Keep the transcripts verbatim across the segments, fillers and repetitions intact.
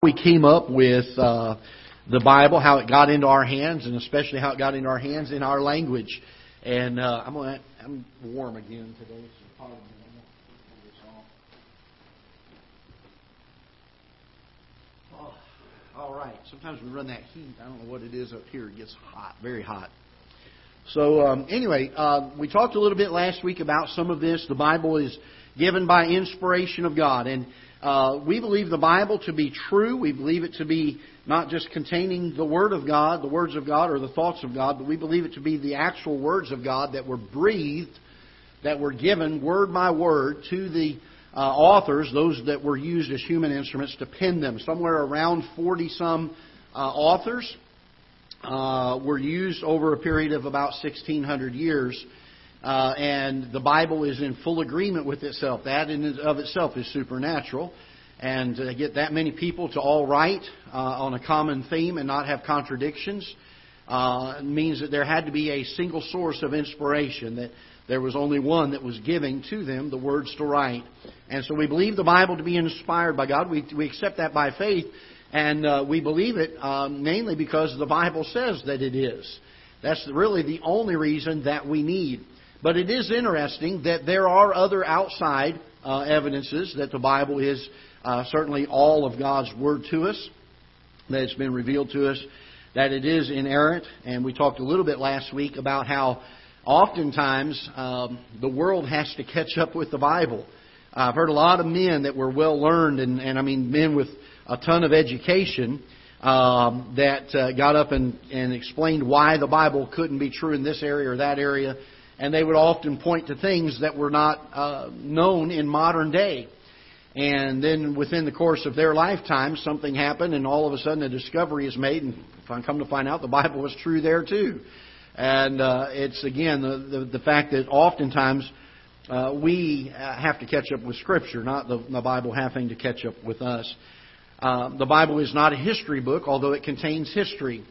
we came up with uh, the Bible, how it got into our hands, and especially how it got into our hands in our language. And uh, I'm gonna, I'm warm again today. So pardon me. All right. Sometimes we run that heat. I don't know what it is up here. It gets hot, very hot. So um, anyway, uh, we talked a little bit last week about some of this. The Bible is given by inspiration of God. And uh, we believe the Bible to be true. We believe it to be not just containing the Word of God, the words of God, or the thoughts of God, but we believe it to be the actual words of God that were breathed, that were given word by word to the Uh, authors, those that were used as human instruments, to pen them. Somewhere around forty-some uh, authors uh, were used over a period of about sixteen hundred years. Uh, and the Bible is in full agreement with itself. That in of itself is supernatural. And to get that many people to all write uh, on a common theme and not have contradictions uh, means that there had to be a single source of inspiration, that there was only one that was giving to them the words to write. And so we believe the Bible to be inspired by God. We we accept that by faith, and uh, we believe it um, mainly because the Bible says that it is. That's really the only reason that we need. But it is interesting that there are other outside uh, evidences that the Bible is uh, certainly all of God's Word to us, that it's been revealed to us, that it is inerrant. And we talked a little bit last week about how Oftentimes, um, the world has to catch up with the Bible. I've heard a lot of men that were well-learned, and, and I mean men with a ton of education, um, that uh, got up and, and explained why the Bible couldn't be true in this area or that area. And they would often point to things that were not uh, known in modern day. And then within the course of their lifetime, something happened, and all of a sudden a discovery is made. And if I come to find out, the Bible was true there too. And uh, it's, again, the, the, the fact that oftentimes uh, we have to catch up with Scripture, not the, the Bible having to catch up with us. Uh, the Bible is not a history book, although it contains history.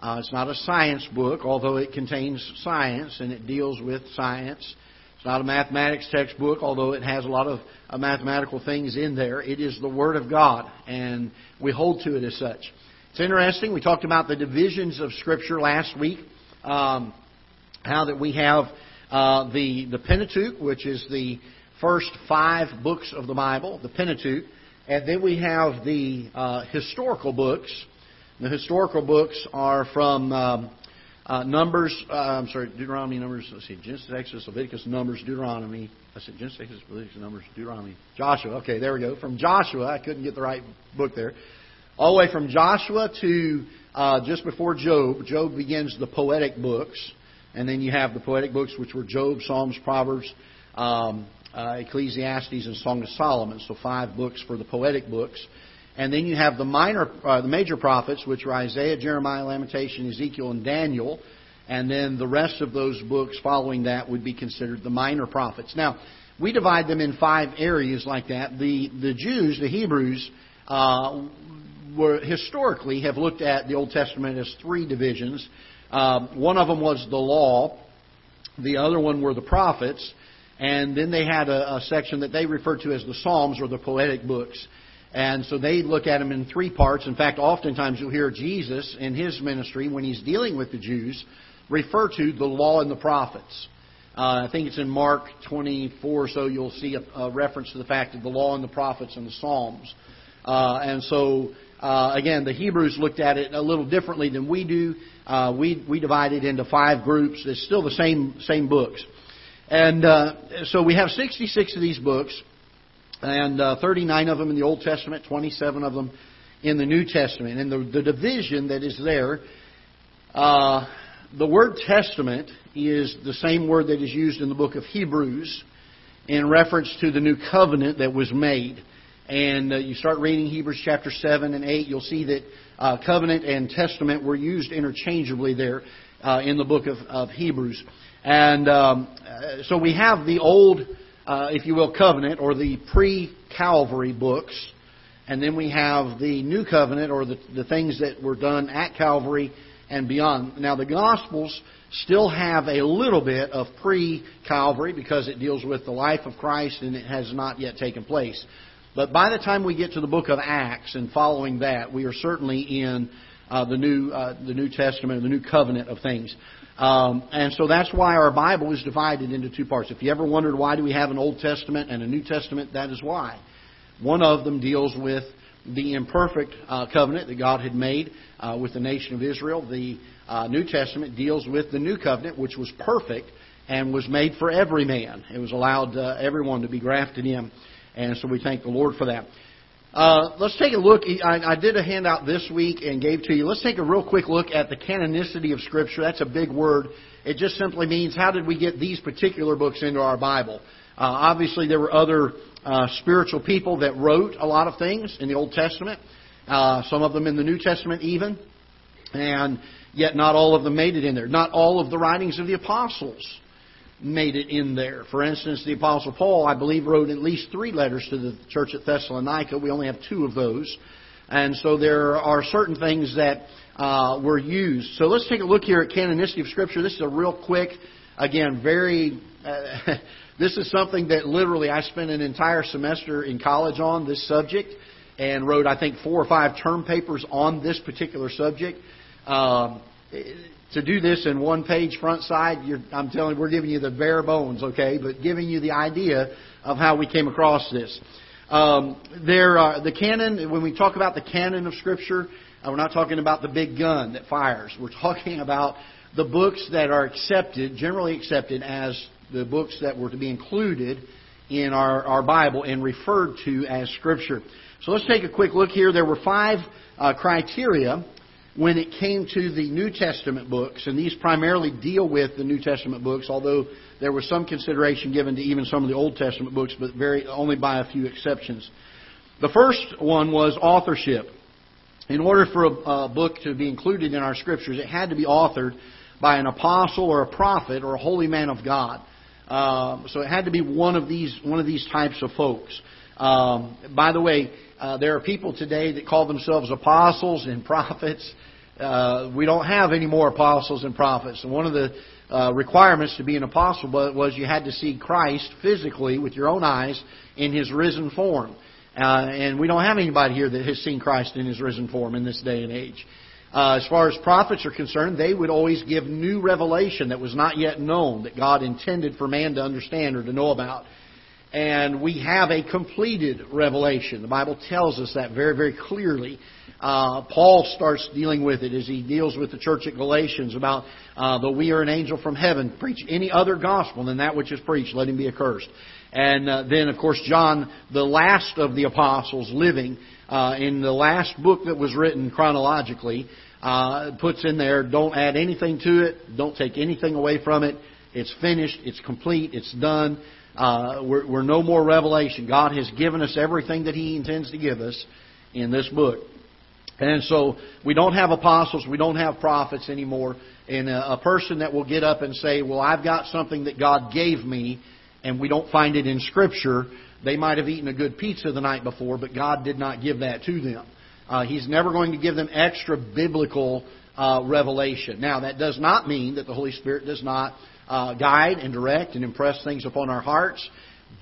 Uh, it's not a science book, although it contains science, and it deals with science. It's not a mathematics textbook, although it has a lot of uh, mathematical things in there. It is the Word of God, and we hold to it as such. It's interesting. We talked about the divisions of Scripture last week. Um, how that we have uh, the the Pentateuch, which is the first five books of the Bible, the Pentateuch, and then we have the uh, historical books. The historical books are from um, uh, Numbers. Uh, I'm sorry, Deuteronomy, Numbers. Let's see, Genesis, Exodus, Leviticus, Numbers, Deuteronomy. I said Genesis, Exodus, Leviticus, Numbers, Deuteronomy, Joshua. Okay, there we go. From Joshua, I couldn't get the right book there. All the way from Joshua to uh, just before Job. Job begins the poetic books. And then you have the poetic books, which were Job, Psalms, Proverbs, um, uh, Ecclesiastes, and Song of Solomon. So five books for the poetic books. And then you have the minor, uh, the major prophets, which are Isaiah, Jeremiah, Lamentation, Ezekiel, and Daniel. And then the rest of those books following that would be considered the minor prophets. Now, we divide them in five areas like that. The, the Jews, the Hebrews, uh, were historically have looked at the Old Testament as three divisions. Um, one of them was the law. The other one were the prophets. And then they had a, a section that they referred to as the Psalms or the poetic books. And so they look at them in three parts. In fact, oftentimes you'll hear Jesus in his ministry, when he's dealing with the Jews, refer to the law and the prophets. Uh, I think it's in Mark twenty-four or so you'll see a, a reference to the fact of the law and the prophets and the Psalms. Uh, and so... Uh, again, the Hebrews looked at it a little differently than we do. Uh, we we divide it into five groups. It's still the same same books, and uh, so we have sixty-six of these books, and uh, thirty-nine of them in the Old Testament, twenty-seven of them in the New Testament. And the, the division that is there, uh, the word testament is the same word that is used in the book of Hebrews in reference to the new covenant that was made. And uh, you start reading Hebrews chapter seven and eight, you'll see that uh, covenant and testament were used interchangeably there uh, in the book of, of Hebrews. And um, so we have the old, uh, if you will, covenant or the pre-Calvary books. And then we have the new covenant or the, the things that were done at Calvary and beyond. Now, the Gospels still have a little bit of pre-Calvary because it deals with the life of Christ and it has not yet taken place. But by the time we get to the book of Acts and following that, we are certainly in uh, the new uh, the New Testament, the new covenant of things. Um, and so that's why our Bible is divided into two parts. If you ever wondered why do we have an Old Testament and a New Testament, that is why. One of them deals with the imperfect uh, covenant that God had made uh, with the nation of Israel. The uh, New Testament deals with the new covenant, which was perfect and was made for every man. It was allowed uh, everyone to be grafted in. And so we thank the Lord for that. Uh, let's take a look. I, I did a handout this week and gave to you. Let's take a real quick look at the canonicity of Scripture. That's a big word. It just simply means how did we get these particular books into our Bible? Uh, obviously, there were other uh, spiritual people that wrote a lot of things in the Old Testament, uh, some of them in the New Testament even, and yet not all of them made it in there. Not all of the writings of the apostles made it in there. For instance, the Apostle Paul, I believe, wrote at least three letters to the church at Thessalonica. We only have two of those. And so there are certain things that uh, were used. So let's take a look here at canonicity of Scripture. This is a real quick, again, very... Uh, this is something that literally I spent an entire semester in college on, this subject, and wrote, I think, four or five term papers on this particular subject. Um, it, To do this in one page, front side, you're, I'm telling you, we're giving you the bare bones, okay? But giving you the idea of how we came across this. Um, there, are, the canon. When we talk about the canon of Scripture, uh, we're not talking about the big gun that fires. We're talking about the books that are accepted, generally accepted as the books that were to be included in our, our Bible and referred to as Scripture. So let's take a quick look here. There were five uh, criteria when it came to the New Testament books, and these primarily deal with the New Testament books, although there was some consideration given to even some of the Old Testament books, but very only by a few exceptions. The first one was authorship. In order for a, a book to be included in our Scriptures, it had to be authored by an apostle or a prophet or a holy man of God. Uh, so it had to be one of these one of these types of folks. Um, by the way, uh, there are people today that call themselves apostles and prophets. Uh, we don't have any more apostles and prophets. And one of the uh, requirements to be an apostle was you had to see Christ physically with your own eyes in His risen form. Uh, and we don't have anybody here that has seen Christ in His risen form in this day and age. Uh, as far as prophets are concerned, they would always give new revelation that was not yet known, that God intended for man to understand or to know about. And we have a completed revelation. The Bible tells us that very, very clearly. Uh, Paul starts dealing with it as he deals with the church at Galatians about, uh, though we are an angel from heaven, preach any other gospel than that which is preached, let him be accursed. And uh, then, of course, John, the last of the apostles living, uh, in the last book that was written chronologically, uh, puts in there, don't add anything to it, don't take anything away from it, it's finished, it's complete, it's done. Uh, we're, we're no more revelation. God has given us everything that He intends to give us in this book. And so we don't have apostles, we don't have prophets anymore. And a, a person that will get up and say, well, I've got something that God gave me, and we don't find it in Scripture, they might have eaten a good pizza the night before, but God did not give that to them. Uh, he's never going to give them extra biblical uh, revelation. Now, that does not mean that the Holy Spirit does not Uh, guide and direct and impress things upon our hearts,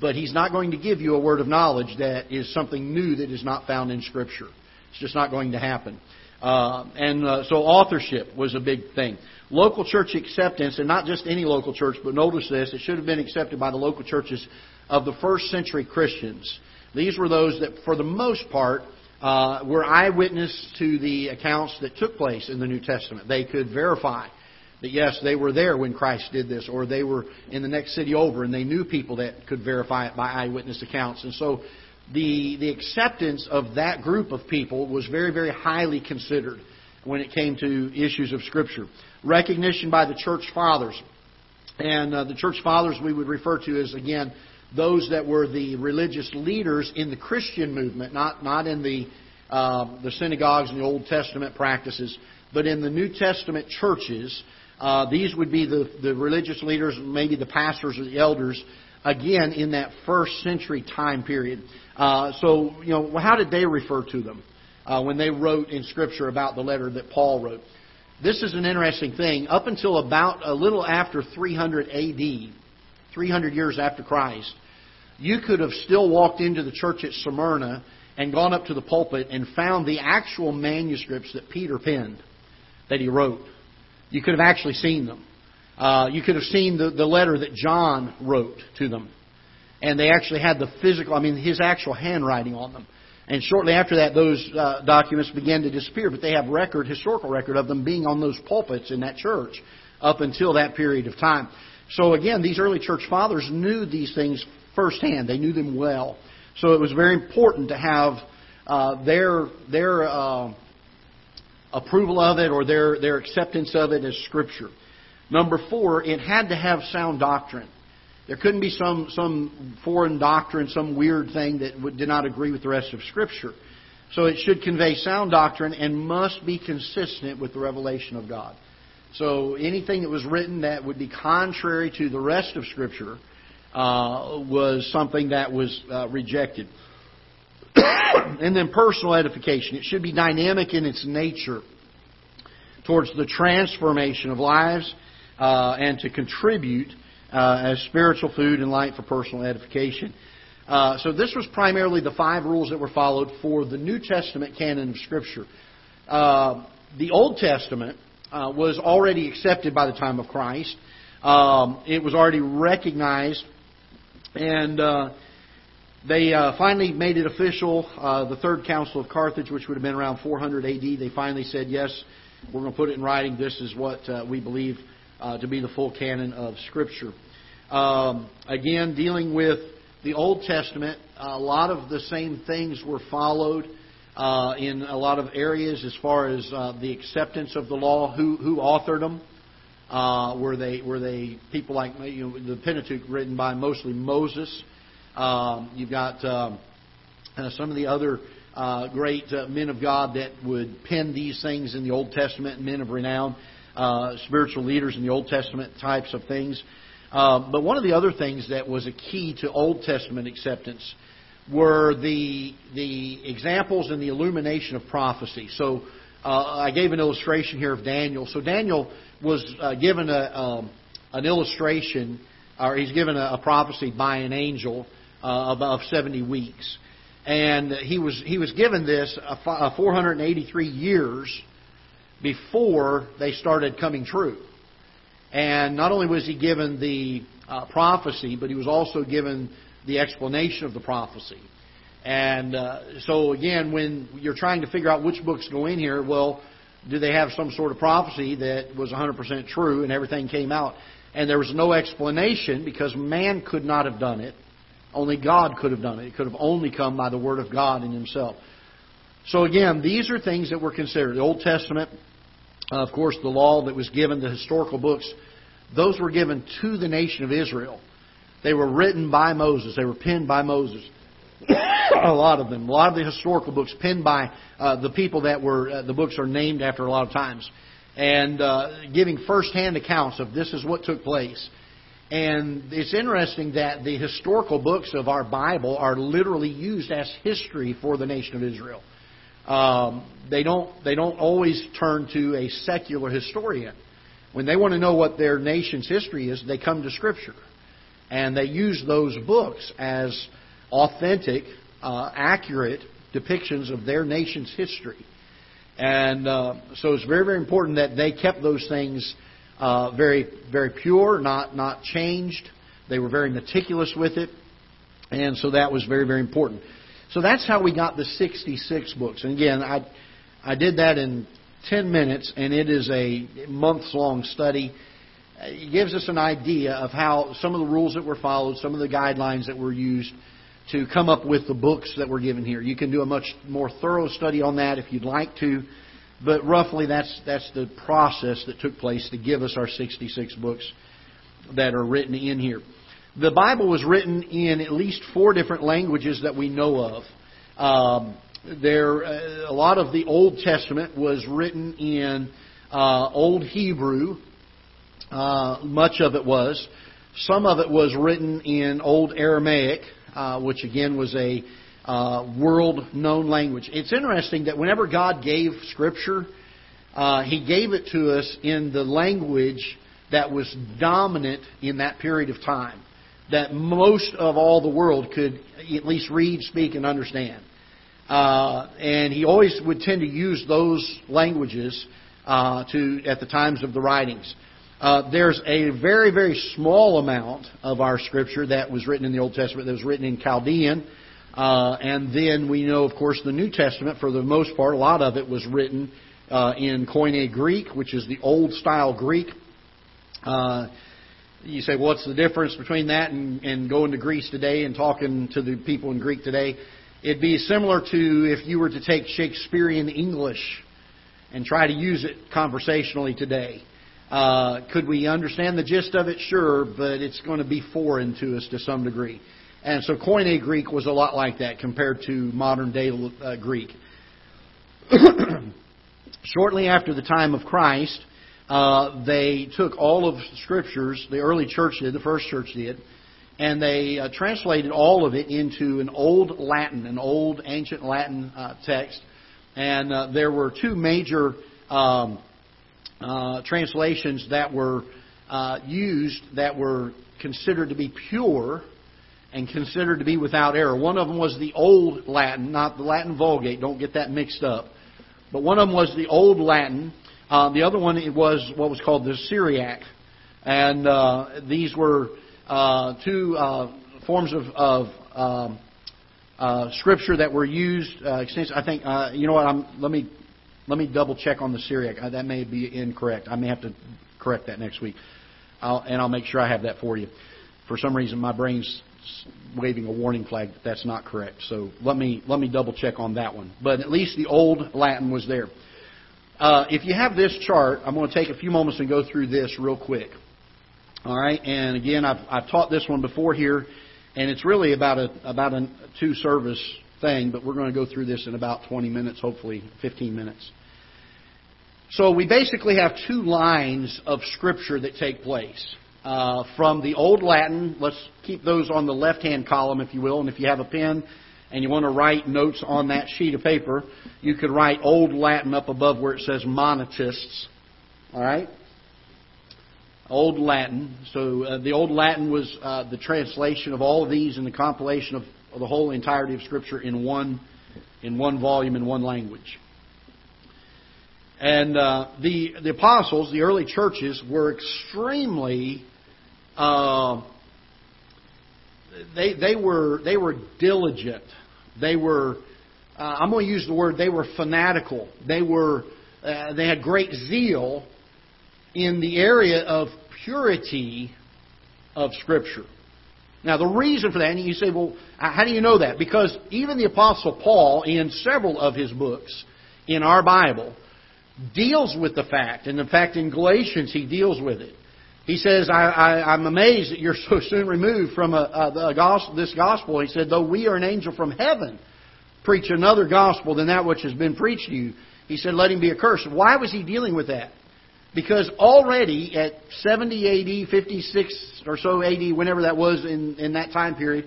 but He's not going to give you a word of knowledge that is something new that is not found in Scripture. It's just not going to happen. Uh, and uh, so authorship was a big thing. Local church acceptance, and not just any local church, but notice this, it should have been accepted by the local churches of the first century Christians. These were those that, for the most part, uh, were eyewitness to the accounts that took place in the New Testament. They could verify that, yes, they were there when Christ did this, or they were in the next city over, and they knew people that could verify it by eyewitness accounts. And so the the acceptance of that group of people was very, very highly considered when it came to issues of Scripture. Recognition by the church fathers. And uh, the church fathers we would refer to as, again, those that were the religious leaders in the Christian movement, not, not in the uh, the synagogues and the Old Testament practices, but in the New Testament churches. Uh, these would be the, the religious leaders, maybe the pastors or the elders, again, in that first century time period. Uh, so, you know, how did they refer to them uh, when they wrote in Scripture about the letter that Paul wrote? This is an interesting thing. Up until about a little after three hundred A D, three hundred years after Christ, you could have still walked into the church at Smyrna and gone up to the pulpit and found the actual manuscripts that Peter penned, that he wrote. You could have actually seen them. Uh, you could have seen the, the letter that John wrote to them. And they actually had the physical, I mean, his actual handwriting on them. And shortly after that, those uh, documents began to disappear. But they have record, historical record of them being on those pulpits in that church up until that period of time. So again, these early church fathers knew these things firsthand. They knew them well. So it was very important to have uh, their their uh, approval of it or their, their acceptance of it as Scripture. Number four, it had to have sound doctrine. There couldn't be some, some foreign doctrine, some weird thing that would, did not agree with the rest of Scripture. So it should convey sound doctrine and must be consistent with the revelation of God. So anything that was written that would be contrary to the rest of Scripture uh, was something that was uh, rejected. And then personal edification. It should be dynamic in its nature towards the transformation of lives uh, and to contribute Uh, as spiritual food and light for personal edification. Uh, so this was primarily the five rules that were followed for the New Testament canon of Scripture. Uh, the Old Testament uh, was already accepted by the time of Christ. Um, it was already recognized, and uh, they uh, finally made it official. Uh, the Third Council of Carthage, which would have been around four hundred A D, they finally said, yes, we're going to put it in writing. This is what uh, we believe Uh, to be the full canon of Scripture. Um, again, dealing with the Old Testament, a lot of the same things were followed uh, in a lot of areas as far as uh, the acceptance of the law. Who who authored them? Uh, were they were they people like you know, the Pentateuch written by mostly Moses? Um, you've got um, uh, some of the other uh, great uh, men of God that would pen these things in the Old Testament, men of renown. Uh, spiritual leaders in the Old Testament types of things. Uh, but one of the other things that was a key to Old Testament acceptance were the the examples and the illumination of prophecy. So uh, I gave an illustration here of Daniel. So Daniel was uh, given a, um, an illustration, or he's given a, a prophecy by an angel uh, of, of seventy weeks. And he was, he was given this uh, uh, four hundred eighty-three years before they started coming true. And not only was he given the uh, prophecy, but he was also given the explanation of the prophecy. And uh, so, again, when you're trying to figure out which books go in here, well, do they have some sort of prophecy that was one hundred percent true and everything came out? And there was no explanation because man could not have done it. Only God could have done it. It could have only come by the Word of God in Himself. So again, these are things that were considered. The Old Testament, of course, the law that was given, the historical books, those were given to the nation of Israel. They were written by Moses. They were penned by Moses. A lot of them. A lot of the historical books penned by uh, the people that were, uh, the books are named after a lot of times. And uh, giving first-hand accounts of this is what took place. And it's interesting that the historical books of our Bible are literally used as history for the nation of Israel. Um, they don't they don't always turn to a secular historian. When they want to know what their nation's history is, they come to Scripture. And they use those books as authentic, uh, accurate depictions of their nation's history. And uh, so it's very, very important that they kept those things uh, very, very pure, not, not changed. They were very meticulous with it. And so that was very, very important. So that's how we got the sixty-six books. And again, I I did that in ten minutes, and it is a months-long study. It gives us an idea of how some of the rules that were followed, some of the guidelines that were used to come up with the books that were given here. You can do a much more thorough study on that if you'd like to, but roughly that's that's the process that took place to give us our sixty-six books that are written in here. The Bible was written in at least four different languages that we know of. Um, there, a lot of the Old Testament was written in uh, Old Hebrew. Uh, much of it was. Some of it was written in Old Aramaic, uh, which again was a uh, world-known language. It's interesting that whenever God gave Scripture, uh, He gave it to us in the language that was dominant in that period of time. that most of all the world could at least read, speak, and understand. Uh, and he always would tend to use those languages uh, to at the times of the writings. Uh, there's a very, very small amount of our Scripture that was written in the Old Testament that was written in Chaldean. Uh, and then we know, of course, the New Testament, for the most part, a lot of it was written uh, in Koine Greek, which is the old-style Greek. Uh, you say, well, what's the difference between that and, and going to Greece today and talking to the people in Greek today? It'd be similar to if you were to take Shakespearean English and try to use it conversationally today. Uh, could we understand the gist of it? Sure, but it's going to be foreign to us to some degree. And so Koine Greek was a lot like that compared to modern-day uh, Greek. Shortly after the time of Christ, uh, they took all of the Scriptures, the early church did, the first church did, and they uh, translated all of it into an old Latin, an old ancient Latin uh, text. And uh, there were two major um, uh, translations that were uh, used that were considered to be pure and considered to be without error. One of them was the Old Latin, not the Latin Vulgate. Don't get that mixed up. But one of them was the Old Latin. Uh, the other one it was what was called the Syriac. And uh, these were uh, two uh, forms of, of um, uh, Scripture that were used uh, extensively. I think, uh, you know what, I'm, let me let me double-check on the Syriac. Uh, that may be incorrect. I may have to correct that next week. I'll, and I'll make sure I have that for you. For some reason, my brain's waving a warning flag that that's not correct. So let me let me double check on that one. But at least the old Latin was there. Uh, if you have this chart, I'm going to take a few moments and go through this real quick. All right. And again, I've I've taught this one before here, and it's really about a about a two service thing. But we're going to go through this in about twenty minutes, hopefully fifteen minutes. So we basically have two lines of Scripture that take place. Uh, from the Old Latin, let's keep those on the left-hand column, if you will. And if you have a pen and you want to write notes on that sheet of paper, you could write Old Latin up above where it says Monatists. All right? Old Latin. So uh, the Old Latin was uh, the translation of all of these and the compilation of, of the whole entirety of Scripture in one in one volume, in one language. And uh, the the apostles, the early churches, were extremely... Uh, they they were they were diligent. They were uh, I'm going to use the word they were fanatical. They were uh, they had great zeal in the area of purity of Scripture. Now the reason for that, and you say, well, how do you know that? Because even the Apostle Paul, in several of his books in our Bible, deals with the fact, and in fact in Galatians he deals with it. He says, I, I, I'm amazed that you're so soon removed from a, a, a gospel, this gospel. He said, though we are an angel from heaven, preach another gospel than that which has been preached to you. He said, let him be accursed. Why was he dealing with that? Because already at seventy A D, fifty-six or so A D, whenever that was in, in that time period,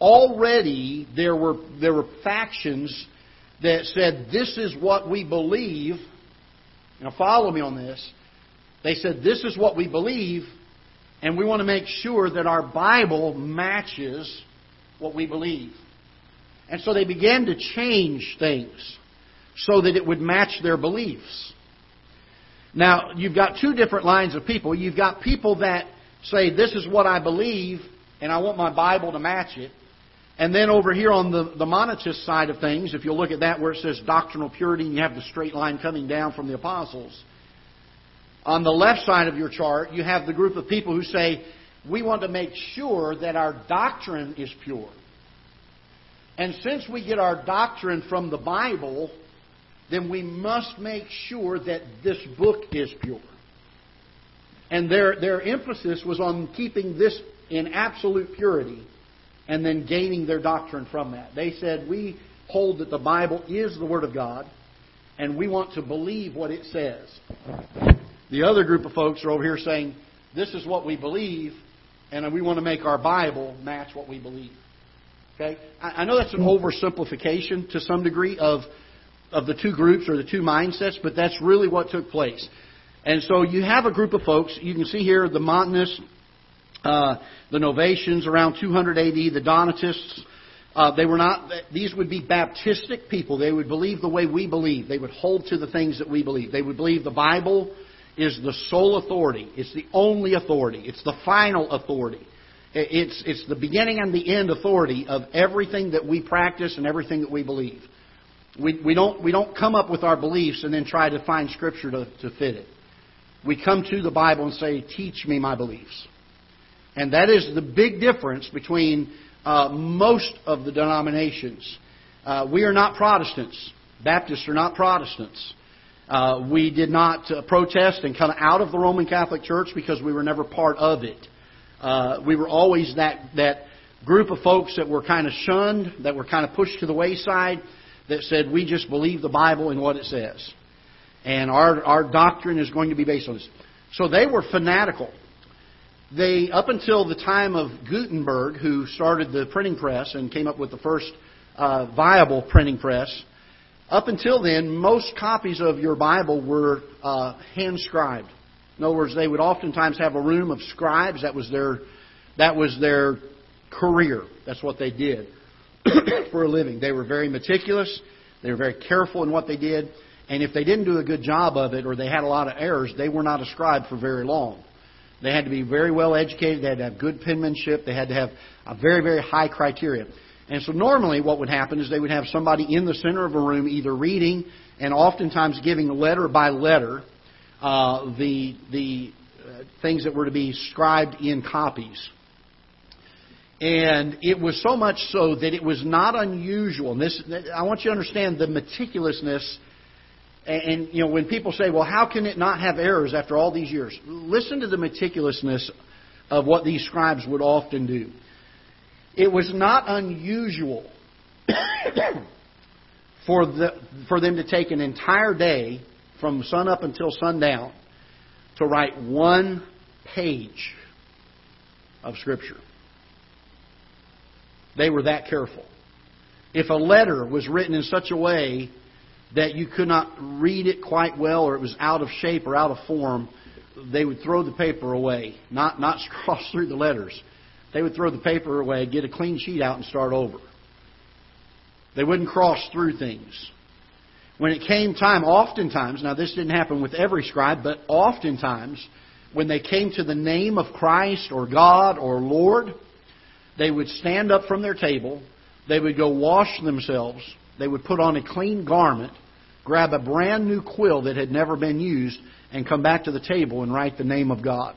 already there were there were factions that said, this is what we believe. Now follow me on this. They said, this is what we believe, and we want to make sure that our Bible matches what we believe. And so they began to change things so that it would match their beliefs. Now, you've got two different lines of people. You've got people that say, this is what I believe, and I want my Bible to match it. And then over here on the, the Monatist side of things, if you look at that where it says doctrinal purity, and you have the straight line coming down from the apostles, on the left side of your chart, you have the group of people who say, we want to make sure that our doctrine is pure. And since we get our doctrine from the Bible, then we must make sure that this book is pure. And their, their emphasis was on keeping this in absolute purity and then gaining their doctrine from that. They said, we hold that the Bible is the Word of God, and we want to believe what it says. The other group of folks are over here saying, this is what we believe, and we want to make our Bible match what we believe. Okay? I know that's an oversimplification to some degree of, of the two groups or the two mindsets, but that's really what took place. And so you have a group of folks. You can see here the Montanists, Uh, the Novatians around two hundred A D, the Donatists, uh, they were not, these would be Baptistic people. They would believe the way we believe. They would hold to the things that we believe. They would believe the Bible is the sole authority. It's the only authority. It's the final authority. It's, it's the beginning and the end authority of everything that we practice and everything that we believe. We, we don't, we don't come up with our beliefs and then try to find Scripture to, to fit it. We come to the Bible and say, teach me my beliefs. And that is the big difference between uh, most of the denominations. Uh, we are not Protestants. Baptists are not Protestants. Uh, we did not uh, protest and come out of the Roman Catholic Church because we were never part of it. Uh, we were always that, that group of folks that were kind of shunned, that were kind of pushed to the wayside, that said, we just believe the Bible and what it says. And our, our doctrine is going to be based on this. So they were fanatical. They, up until the time of Gutenberg, who started the printing press and came up with the first uh, viable printing press, up until then, most copies of your Bible were uh, hand-scribed. In other words, they would oftentimes have a room of scribes. That was their, that was their career. That's what they did for a living. They were very meticulous. They were very careful in what they did. And if they didn't do a good job of it or they had a lot of errors, they were not a scribe for very long. They had to be very well educated. They had to have good penmanship. They had to have a very, very high criteria. And so normally what would happen is they would have somebody in the center of a room either reading and oftentimes giving letter by letter uh, the the uh, things that were to be scribed in copies. And it was so much so that it was not unusual. And this, I want you to understand the meticulousness. And, you know, when people say, well, how can it not have errors after all these years? Listen to the meticulousness of what these scribes would often do. It was not unusual for the, for them to take an entire day from sun up until sundown to write one page of Scripture. They were that careful. If a letter was written in such a way that you could not read it quite well, or it was out of shape or out of form, they would throw the paper away, not not cross through the letters. They would throw the paper away, get a clean sheet out, and start over. They wouldn't cross through things. When it came time, oftentimes, now this didn't happen with every scribe, but oftentimes, when they came to the name of Christ or God or Lord, they would stand up from their table, they would go wash themselves, they would put on a clean garment, grab a brand new quill that had never been used, and come back to the table and write the name of God.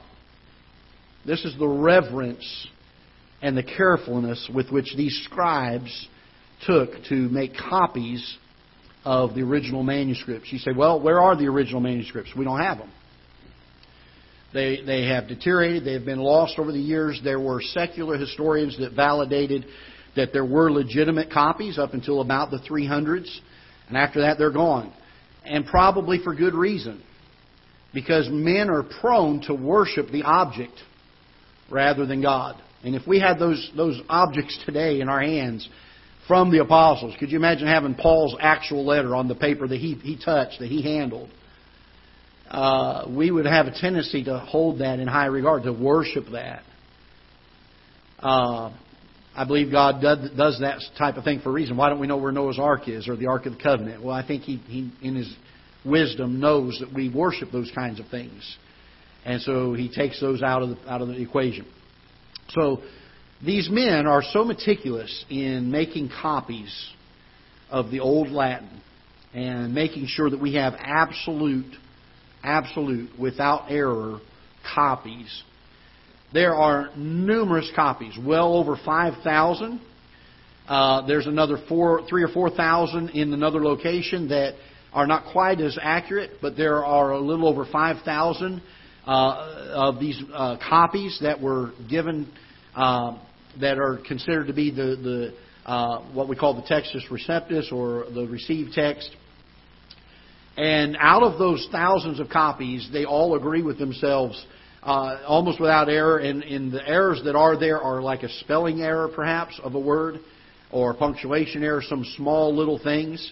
This is the reverence and the carefulness with which these scribes took to make copies of the original manuscripts. You say, well, where are the original manuscripts? We don't have them. They, they have deteriorated. They have been lost over the years. There were secular historians that validated that there were legitimate copies up until about the three hundreds. And after that, they're gone. And probably for good reason. Because men are prone to worship the object rather than God. And if we had those, those objects today in our hands from the apostles, could you imagine having Paul's actual letter on the paper that he, he touched, that he handled? Uh, we would have a tendency to hold that in high regard, to worship that. Uh, I believe God does that type of thing for a reason. Why don't we know where Noah's Ark is or the Ark of the Covenant? Well, I think he, he in His wisdom, knows that we worship those kinds of things. And so He takes those out of the, out of the equation. So these men are so meticulous in making copies of the Old Latin and making sure that we have absolute, absolute, without error, copies. There are numerous copies, well over five thousand. Uh, there's another four, three or four thousand in another location that are not quite as accurate, but there are a little over five thousand uh, of these uh, copies that were given uh, that are considered to be the, the uh, what we call the Textus Receptus or the received text. And out of those thousands of copies, they all agree with themselves Uh, almost without error, and, and the errors that are there are like a spelling error, perhaps, of a word, or punctuation error, some small little things,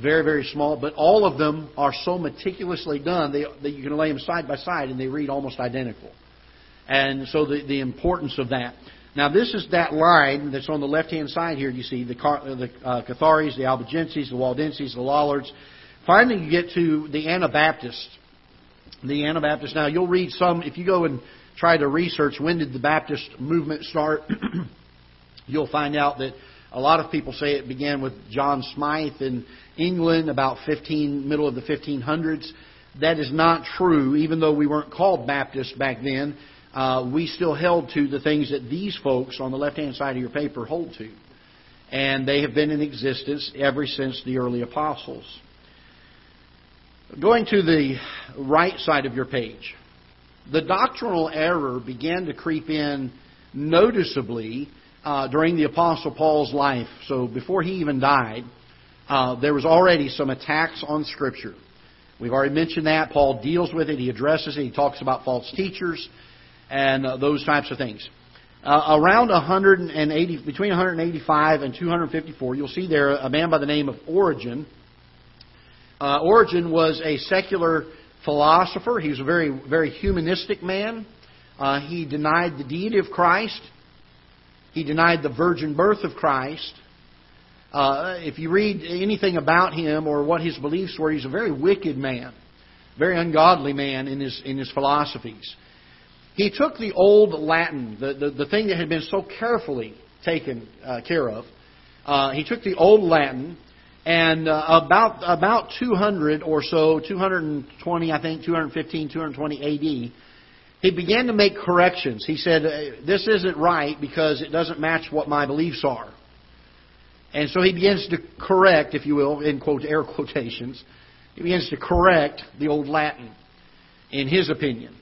very, very small, but all of them are so meticulously done that you can lay them side by side and they read almost identical. And so the, the importance of that. Now this is that line that's on the left-hand side here. You see the, the uh, Cathares, the Albigenses, the Waldenses, the Lollards. Finally you get to the Anabaptists. The Anabaptists. Now you'll read some, if you go and try to research when did the Baptist movement start, you'll find out that a lot of people say it began with John Smythe in England about fifteen middle of the fifteen hundreds. That is not true. Even though we weren't called Baptists back then, uh, we still held to the things that these folks on the left-hand side of your paper hold to. And they have been in existence ever since the early apostles. Going to the right side of your page, the doctrinal error began to creep in noticeably Uh, during the Apostle Paul's life. So before he even died, uh, there was already some attacks on Scripture. We've already mentioned that. Paul deals with it. He addresses it. He talks about false teachers and uh, those types of things. Uh, around one hundred eighty, between one hundred eighty-five and two hundred fifty-four, you'll see there a man by the name of Origen. Uh, Origen was a secular philosopher. He was a very, very humanistic man. Uh, he denied the deity of Christ. He denied the virgin birth of Christ. Uh, if you read anything about him or what his beliefs were, he's a very wicked man, very ungodly man in his in his philosophies. He took the old Latin, the, the, the thing that had been so carefully taken uh, care of. Uh, he took the old Latin, and uh, about about two hundred or so, two hundred twenty, I think, two hundred fifteen, two hundred twenty A D, he began to make corrections. He said, this isn't right because it doesn't match what my beliefs are. And so he begins to correct, if you will, in quote, air quotations, he begins to correct the old Latin, in his opinion.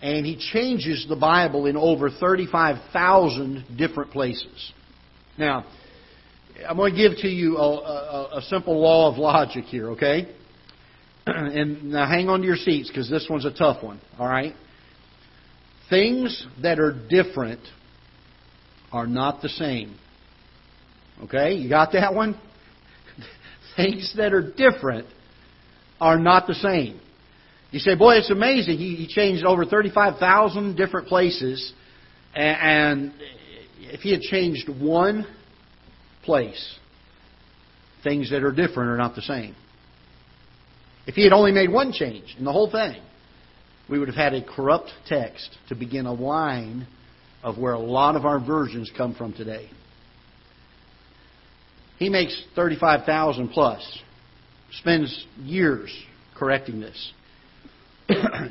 And he changes the Bible in over thirty-five thousand different places. Now, I'm going to give to you a, a, a simple law of logic here, okay? And now hang on to your seats because this one's a tough one, all right? Things that are different are not the same. Okay? You got that one? Things that are different are not the same. You say, boy, it's amazing. He, he changed over thirty-five thousand different places. And, and if he had changed one place, things that are different are not the same. If he had only made one change in the whole thing, we would have had a corrupt text to begin a line of where a lot of our versions come from today. He makes thirty-five thousand plus, spends years correcting this.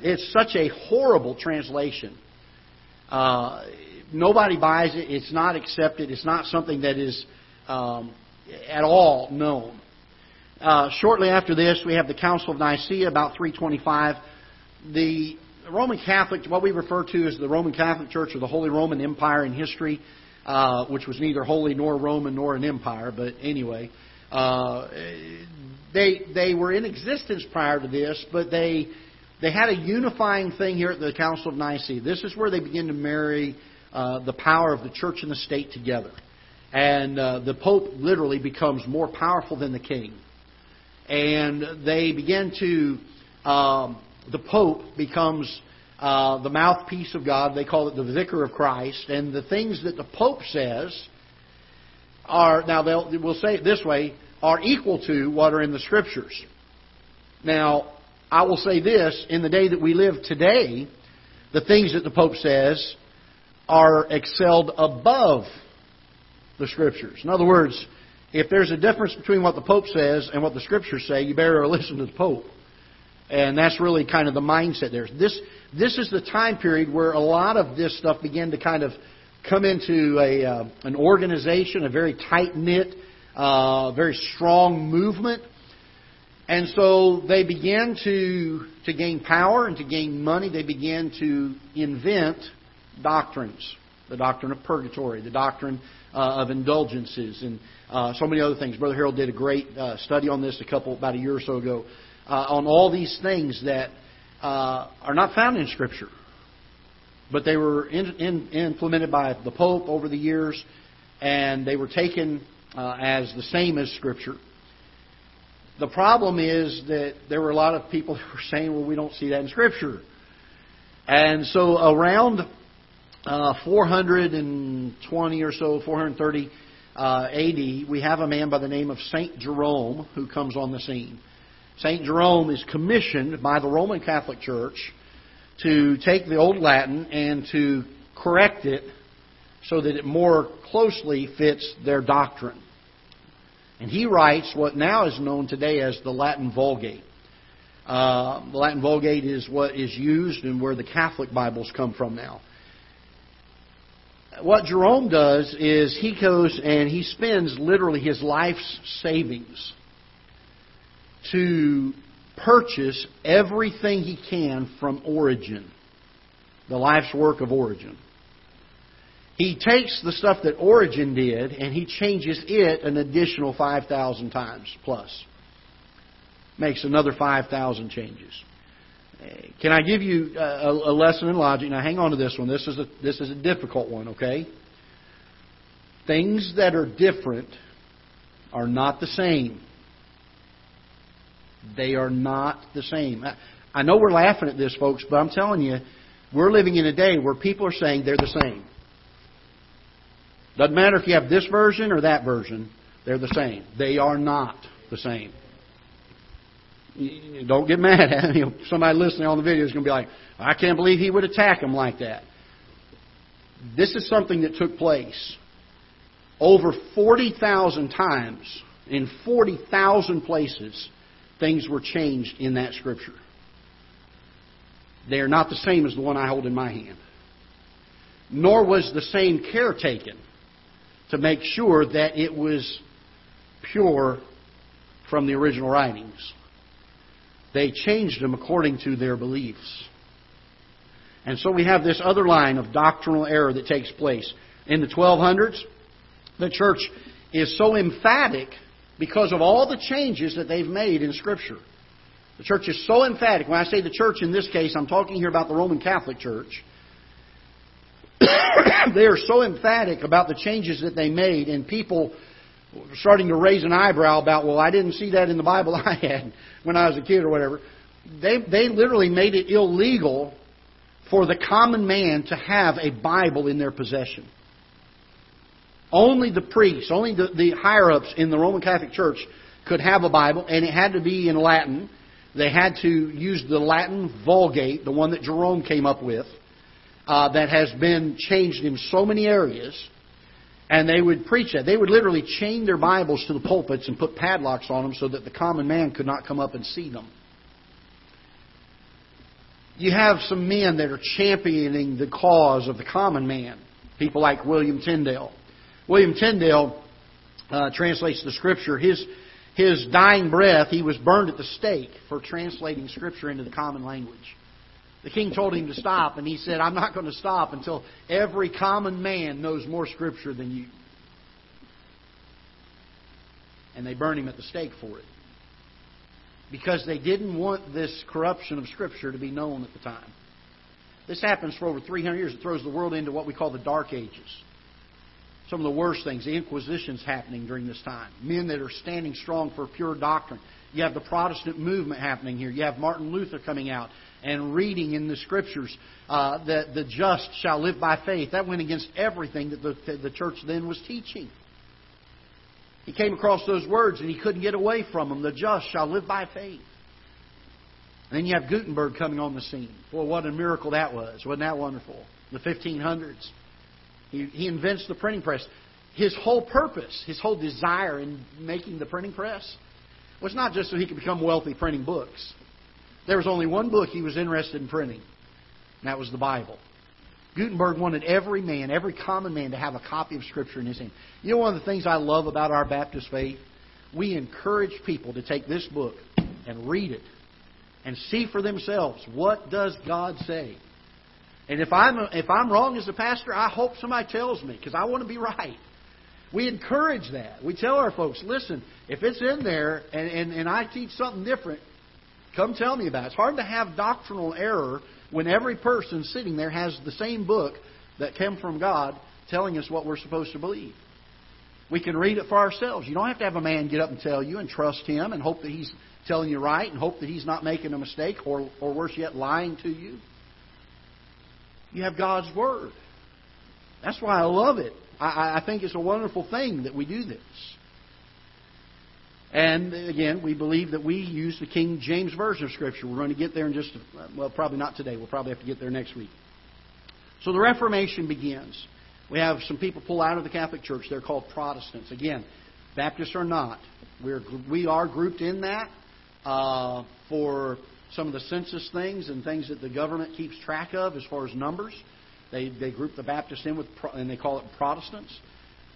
It's such a horrible translation. Uh, nobody buys it. It's not accepted. It's not something that is um, at all known. Uh, shortly after this, we have the Council of Nicaea, about three twenty-five. The Roman Catholic, what we refer to as the Roman Catholic Church or the Holy Roman Empire in history, uh, which was neither holy nor Roman nor an empire, but anyway, uh, they they were in existence prior to this, but they they had a unifying thing here at the Council of Nicaea. This is where they begin to marry uh, the power of the church and the state together, and uh, the Pope literally becomes more powerful than the King, and they begin to. Um, The Pope becomes uh, the mouthpiece of God. They call it the Vicar of Christ. And the things that the Pope says are, now they'll, we'll say it this way, are equal to what are in the Scriptures. Now, I will say this, in the day that we live today, the things that the Pope says are excelled above the Scriptures. In other words, if there's a difference between what the Pope says and what the Scriptures say, you better listen to the Pope. And that's really kind of the mindset there. This this is the time period where a lot of this stuff began to kind of come into a uh, an organization, a very tight-knit, uh, very strong movement. And so they began to, to gain power and to gain money. They began to invent doctrines, the doctrine of purgatory, the doctrine uh, of indulgences, and uh, so many other things. Brother Harold did a great uh, study on this a couple about a year or so ago. Uh, on all these things that uh, are not found in Scripture. But they were in, in, implemented by the Pope over the years, and they were taken uh, as the same as Scripture. The problem is that there were a lot of people who were saying, well, we don't see that in Scripture. And so around uh, four hundred twenty or so, four hundred thirty uh, A D, we have a man by the name of Saint Jerome who comes on the scene. Saint Jerome is commissioned by the Roman Catholic Church to take the Old Latin and to correct it so that it more closely fits their doctrine. And he writes what now is known today as the Latin Vulgate. Uh, the Latin Vulgate is what is used and where the Catholic Bibles come from now. What Jerome does is he goes and he spends literally his life's savings to purchase everything he can from Origen, the life's work of Origen. He takes the stuff that Origen did and he changes it an additional five thousand times plus. Makes another five thousand changes. Can I give you a, a lesson in logic? Now hang on to this one. This is a, this is a difficult one, okay? Things that are different are not the same. They are not the same. I, I know we're laughing at this, folks, but I'm telling you, we're living in a day where people are saying they're the same. Doesn't matter if you have this version or that version. They're the same. They are not the same. Don't get mad at him. Somebody listening on the video is going to be like, I can't believe he would attack him like that. This is something that took place over forty thousand times in forty thousand places. Things were changed in that scripture. They are not the same as the one I hold in my hand. Nor was the same care taken to make sure that it was pure from the original writings. They changed them according to their beliefs. And so we have this other line of doctrinal error that takes place. In the twelve hundreds, the church is so emphatic because of all the changes that they've made in Scripture. The church is so emphatic. When I say the church in this case, I'm talking here about the Roman Catholic Church. They are so emphatic about the changes that they made, and people starting to raise an eyebrow about, well, I didn't see that in the Bible I had when I was a kid or whatever. They they literally made it illegal for the common man to have a Bible in their possession. Only the priests, only the, the higher-ups in the Roman Catholic Church could have a Bible, and it had to be in Latin. They had to use the Latin Vulgate, the one that Jerome came up with, uh, that has been changed in so many areas. And they would preach that. They would literally chain their Bibles to the pulpits and put padlocks on them so that the common man could not come up and see them. You have some men that are championing the cause of the common man. People like William Tyndale. William Tyndale uh, translates the Scripture. His, his dying breath, he was burned at the stake for translating Scripture into the common language. The king told him to stop, and he said, I'm not going to stop until every common man knows more Scripture than you. And they burned him at the stake for it. Because they didn't want this corruption of Scripture to be known at the time. This happens for over three hundred years. It throws the world into what we call the Dark Ages. Some of the worst things. The Inquisition's happening during this time. Men that are standing strong for pure doctrine. You have the Protestant movement happening here. You have Martin Luther coming out and reading in the Scriptures uh, that the just shall live by faith. That went against everything that the, that the church then was teaching. He came across those words and he couldn't get away from them. The just shall live by faith. And then you have Gutenberg coming on the scene. Boy, what a miracle that was. Wasn't that wonderful? The fifteen hundreds. He, he invents the printing press. His whole purpose, his whole desire in making the printing press was not just so he could become wealthy printing books. There was only one book he was interested in printing, and that was the Bible. Gutenberg wanted every man, every common man, to have a copy of Scripture in his hand. You know, one of the things I love about our Baptist faith? We encourage people to take this book and read it and see for themselves, what does God say? And if I'm, if I'm wrong as a pastor, I hope somebody tells me, because I want to be right. We encourage that. We tell our folks, listen, if it's in there and, and, and I teach something different, come tell me about it. It's hard to have doctrinal error when every person sitting there has the same book that came from God telling us what we're supposed to believe. We can read it for ourselves. You don't have to have a man get up and tell you and trust him and hope that he's telling you right and hope that he's not making a mistake or, or worse yet, lying to you. You have God's Word. That's why I love it. I, I think it's a wonderful thing that we do this. And again, we believe that we use the King James Version of Scripture. We're going to get there in just, well, probably not today. We'll probably have to get there next week. So the Reformation begins. We have some people pull out of the Catholic Church. They're called Protestants. Again, Baptists are not. We're, we are grouped in that uh, for some of the census things and things that the government keeps track of as far as numbers. They they group the Baptists in with, and they call it Protestants.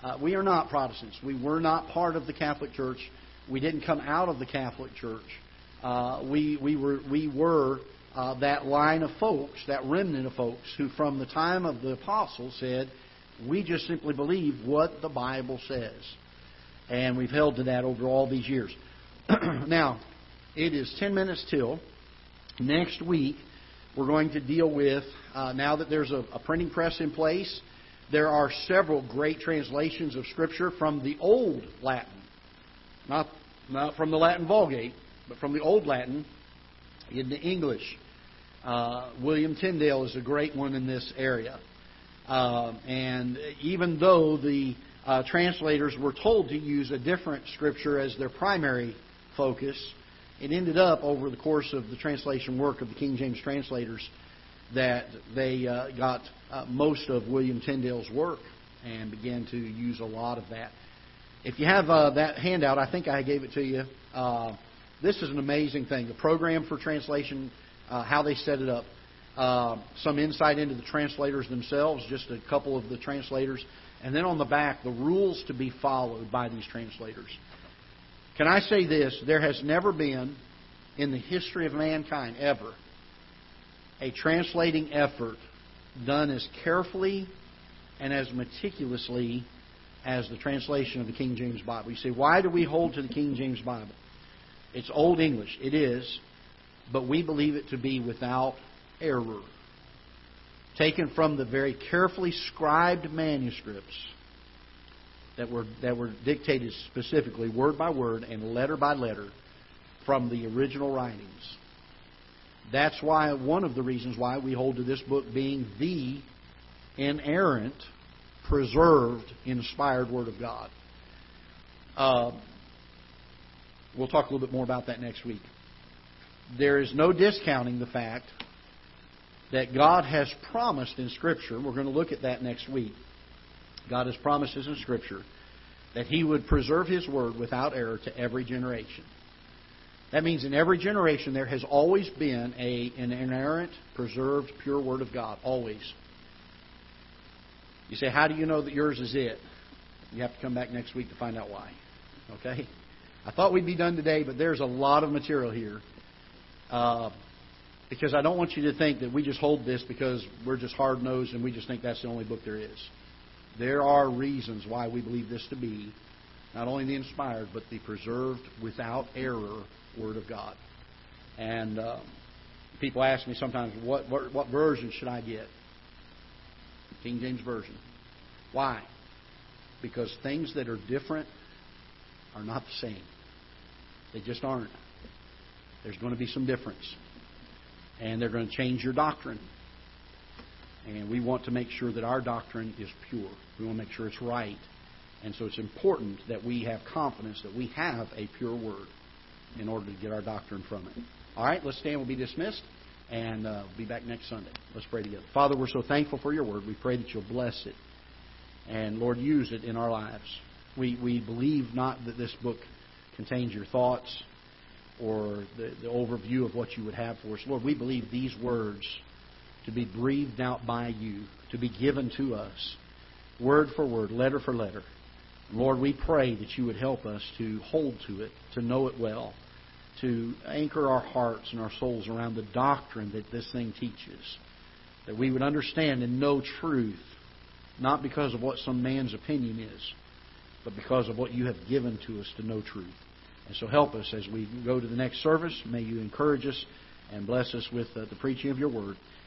Uh, we are not Protestants. We were not part of the Catholic Church. We didn't come out of the Catholic Church. Uh, we we were we were uh, that line of folks, that remnant of folks, who from the time of the apostles said, we just simply believe what the Bible says, and we've held to that over all these years. Now, it is ten minutes till next week. We're going to deal with, uh, now that there's a, a printing press in place, there are several great translations of Scripture from the Old Latin. Not, not from the Latin Vulgate, but from the Old Latin into English. Uh, William Tyndale is a great one in this area. Uh, and even though the uh, translators were told to use a different Scripture as their primary focus, it ended up over the course of the translation work of the King James translators that they uh, got uh, most of William Tyndale's work and began to use a lot of that. If you have uh, that handout, I think I gave it to you. Uh, this is an amazing thing. The program for translation, uh, how they set it up. Uh, some insight into the translators themselves, just a couple of the translators. And then on the back, the rules to be followed by these translators. Can I say this? There has never been, in the history of mankind ever, a translating effort done as carefully and as meticulously as the translation of the King James Bible. You say, why do we hold to the King James Bible? It's Old English. It is. But we believe it to be without error. Taken from the very carefully scribed manuscripts that were that were dictated specifically word by word and letter by letter from the original writings. That's why one of the reasons why we hold to this book being the inerrant, preserved, inspired Word of God. Uh, we'll talk a little bit more about that next week. There is no discounting the fact that God has promised in Scripture, we're going to look at that next week, God has promised in Scripture that He would preserve His Word without error to every generation. That means in every generation there has always been a, an inerrant, preserved, pure Word of God, always. You say, how do you know that yours is it? You have to come back next week to find out why. Okay? I thought we'd be done today, but there's a lot of material here. Uh, because I don't want you to think that we just hold this because we're just hard-nosed and we just think that's the only book there is. There are reasons why we believe this to be not only the inspired, but the preserved, without error, Word of God. And uh, people ask me sometimes, what, what, what version should I get? King James Version. Why? Because things that are different are not the same. They just aren't. There's going to be some difference. And they're going to change your doctrine. And we want to make sure that our doctrine is pure. We want to make sure it's right. And so it's important that we have confidence that we have a pure Word in order to get our doctrine from it. All right, let's stand. We'll be dismissed. And uh, be back next Sunday. Let's pray together. Father, we're so thankful for your Word. We pray that you'll bless it. And, Lord, use it in our lives. We we believe not that this book contains your thoughts or the, the overview of what you would have for us. Lord, we believe these words to be breathed out by you, to be given to us, word for word, letter for letter. Lord, we pray that you would help us to hold to it, to know it well, to anchor our hearts and our souls around the doctrine that this thing teaches, that we would understand and know truth, not because of what some man's opinion is, but because of what you have given to us to know truth. And so help us as we go to the next service. May you encourage us and bless us with the preaching of your Word.